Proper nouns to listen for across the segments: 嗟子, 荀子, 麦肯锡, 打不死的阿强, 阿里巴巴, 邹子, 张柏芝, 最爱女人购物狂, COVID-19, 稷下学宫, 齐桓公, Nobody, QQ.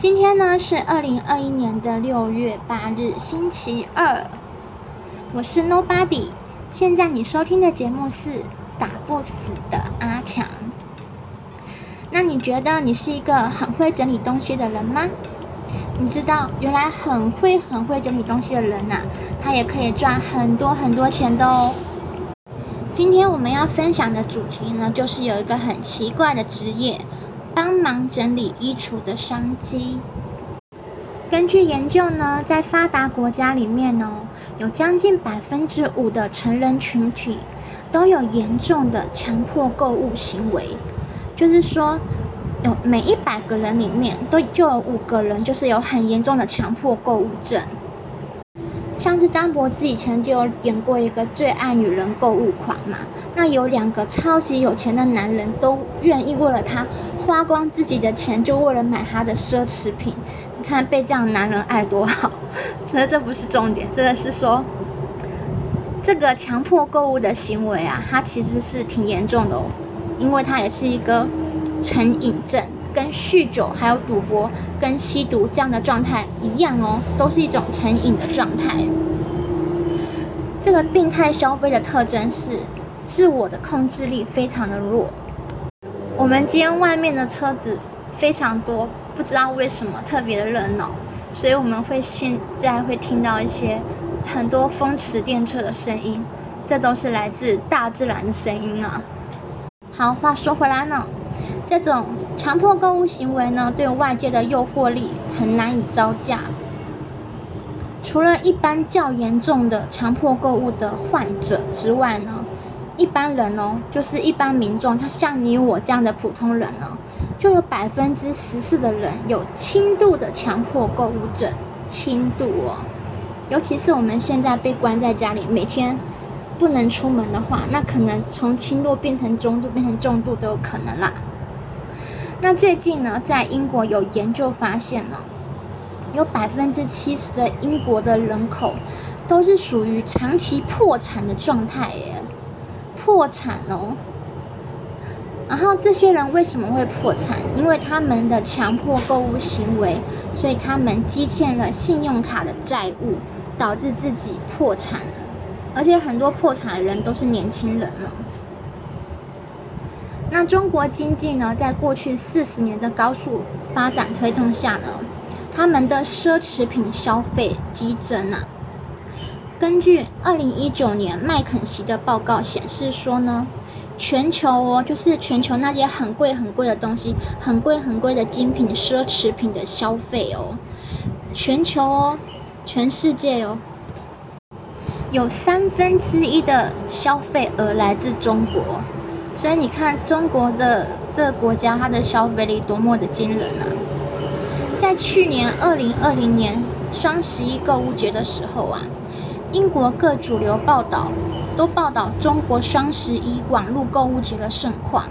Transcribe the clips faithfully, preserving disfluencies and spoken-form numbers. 今天呢是二零二一年的六月八日，星期二。我是 Nobody， 现在你收听的节目是打不死的阿强。那你觉得你是一个很会整理东西的人吗？你知道原来很会很会整理东西的人啊，他也可以赚很多很多钱的哦。今天我们要分享的主题呢，就是有一个很奇怪的职业，帮忙整理衣橱的商机。根据研究呢，在发达国家里面呢、哦，有将近百分之五的成人群体都有严重的强迫购物行为，就是说，有每一百个人里面都就有五个人就是有很严重的强迫购物症。像是张柏芝以前就有演过一个《最爱女人购物狂》嘛，那有两个超级有钱的男人都愿意为了她花光自己的钱，就为了买她的奢侈品。你看被这样的男人爱多好，可是这不是重点，真的是说这个强迫购物的行为啊，它其实是挺严重的哦，因为它也是一个成瘾症，跟酗酒还有赌博跟吸毒这样的状态一样哦，都是一种成瘾的状态。这个病态消费的特征是自我的控制力非常的弱。我们今天外面的车子非常多，不知道为什么特别的热闹，所以我们会现在会听到一些很多风驰电掣的声音，这都是来自大自然的声音啊。好，话说回来呢，这种强迫购物行为呢，对外界的诱惑力很难以招架。除了一般较严重的强迫购物的患者之外呢，一般人哦，就是一般民众，他像你我这样的普通人呢，就有百分之十四的人有轻度的强迫购物症，轻度哦。尤其是我们现在被关在家里，每天不能出门的话，那可能从轻度变成中度，变成重度都有可能啦。那最近呢，在英国有研究发现呢，有百分之七十的英国的人口都是属于长期破产的状态耶，破产哦。然后这些人为什么会破产？因为他们的强迫购物行为，所以他们积欠了信用卡的债务，导致自己破产了。而且很多破产的人都是年轻人了。那中国经济呢，在过去四十年的高速发展推动下呢，他们的奢侈品消费激增啊。根据二零一九年麦肯锡的报告显示说呢，全球哦，就是全球那些很贵很贵的东西，很贵很贵的精品、奢侈品的消费哦，全球哦，全世界哦，有三分之一的消费额来自中国。所以你看中国的这个国家，它的消费力多么的惊人啊。在去年二零二零年双十一购物节的时候啊，英国各主流报道都报道中国双十一网络购物节的盛况。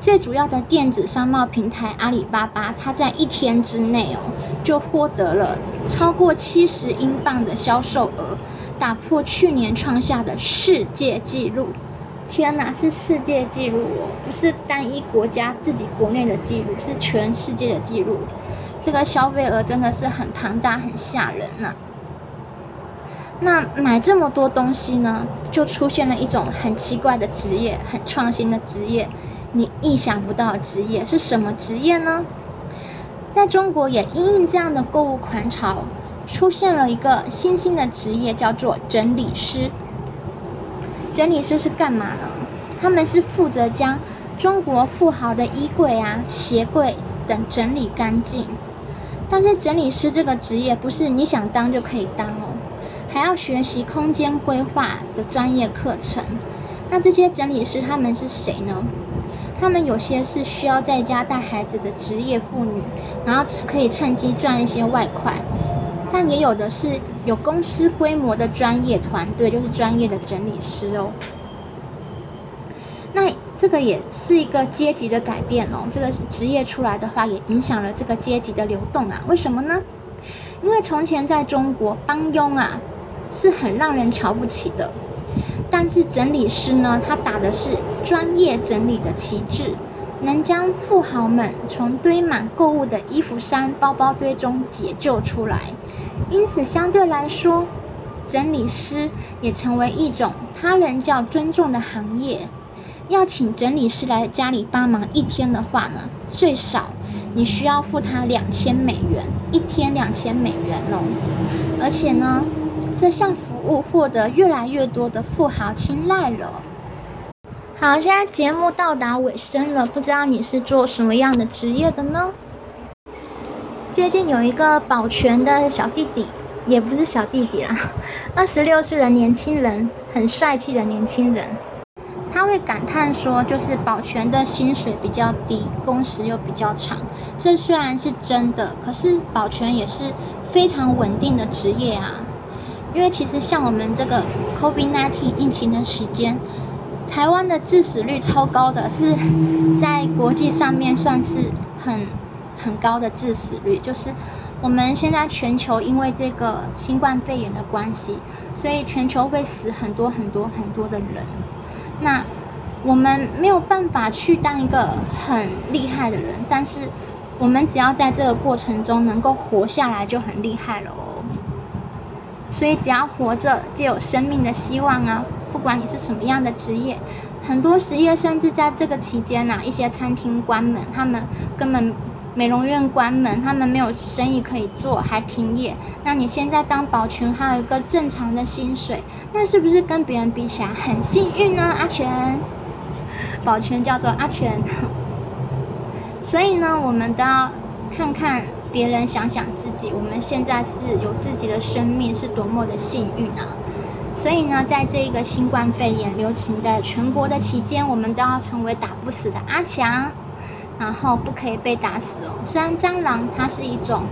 最主要的电子商贸平台阿里巴巴，它在一天之内哦，就获得了超过七十英镑的销售额，打破去年创下的世界纪录。天哪，是世界纪录哦，不是单一国家自己国内的纪录，是全世界的纪录。这个消费额真的是很庞大，很吓人啊。那买这么多东西呢，就出现了一种很奇怪的职业，很创新的职业，你意想不到的职业。是什么职业呢？在中国也因应这样的购物狂潮，出现了一个新兴的职业，叫做整理师。整理师是干嘛呢？他们是负责将中国富豪的衣柜啊、鞋柜等整理干净。但是整理师这个职业不是你想当就可以当哦，还要学习空间规划的专业课程。那这些整理师他们是谁呢？他们有些是需要在家带孩子的职业妇女，然后可以趁机赚一些外快，但也有的是有公司规模的专业团队，就是专业的整理师哦。那这个也是一个阶级的改变哦，这个职业出来的话，也影响了这个阶级的流动啊。为什么呢？因为从前在中国帮佣啊是很让人瞧不起的。但是整理师呢，他打的是专业整理的旗帜，能将富豪们从堆满购物的衣服山包包堆中解救出来。因此相对来说，整理师也成为一种他人较尊重的行业。要请整理师来家里帮忙一天的话呢，最少你需要付他两千美元，一天两千美元哦。而且呢，这项服务获得越来越多的富豪青睐了。好，现在节目到达尾声了，不知道你是做什么样的职业的呢？最近有一个保全的小弟弟，也不是小弟弟啦，二十六岁的年轻人，很帅气的年轻人。他会感叹说，就是保全的薪水比较低，工时又比较长，这虽然是真的，可是保全也是非常稳定的职业啊。因为其实像我们这个 COVID 十九 疫情的时间，台湾的致死率超高的，是在国际上面算是很很高的致死率，就是我们现在全球因为这个新冠肺炎的关系，所以全球会死很多很多很多的人。那我们没有办法去当一个很厉害的人，但是我们只要在这个过程中能够活下来就很厉害了哦。所以只要活着就有生命的希望啊，不管你是什么样的职业。很多职业甚至在这个期间啊，一些餐厅关门，他们根本美容院关门，他们没有生意可以做，还停业。那你现在当保全还有一个正常的薪水，那是不是跟别人比起来很幸运呢？阿全，保全叫做阿全。所以呢，我们都要看看别人，想想自己，我们现在是有自己的生命，是多么的幸运啊！所以呢，在这个新冠肺炎流行的全国的期间，我们都要成为打不死的阿强。然后不可以被打死哦。虽然蟑螂它是一种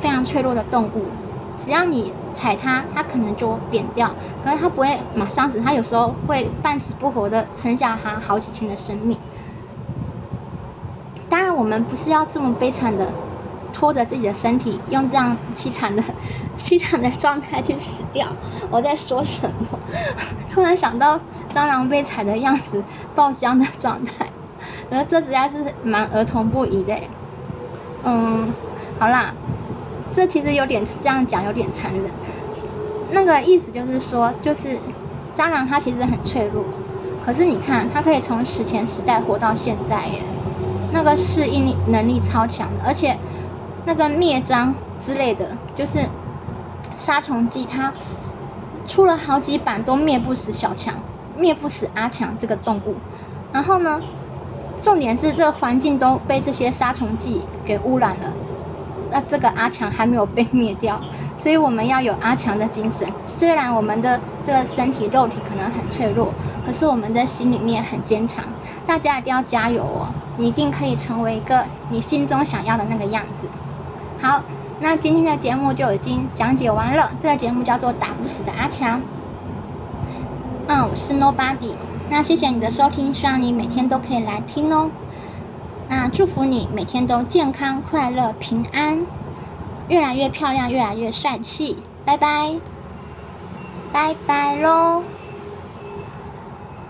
非常脆弱的动物，只要你踩它，它可能就扁掉，可是它不会马上死，它有时候会半死不活的剩下它好几天的生命。当然，我们不是要这么悲惨的拖着自己的身体，用这样凄惨的、凄惨的状态去死掉。我在说什么？突然想到蟑螂被踩的样子，爆浆的状态。然后这实在是蛮儿童不宜的，嗯，好啦，这其实有点这样讲有点残忍，那个意思就是说，就是蟑螂它其实很脆弱，可是你看它可以从史前时代活到现在耶，那个适应能力超强的，而且那个灭蟑之类的，就是杀虫剂，它出了好几版都灭不死小强，灭不死阿强这个动物，然后呢？重点是这个环境都被这些杀虫剂给污染了，那这个阿强还没有被灭掉，所以我们要有阿强的精神。虽然我们的这个身体肉体可能很脆弱，可是我们的心里面很坚强。大家一定要加油哦！你一定可以成为一个你心中想要的那个样子。好，那今天的节目就已经讲解完了。这个节目叫做《打不死的阿强》。嗯，我是 Nobody。那谢谢你的收听，希望你每天都可以来听哦。那祝福你每天都健康、快乐、平安，越来越漂亮，越来越帅气。拜拜，拜拜喽。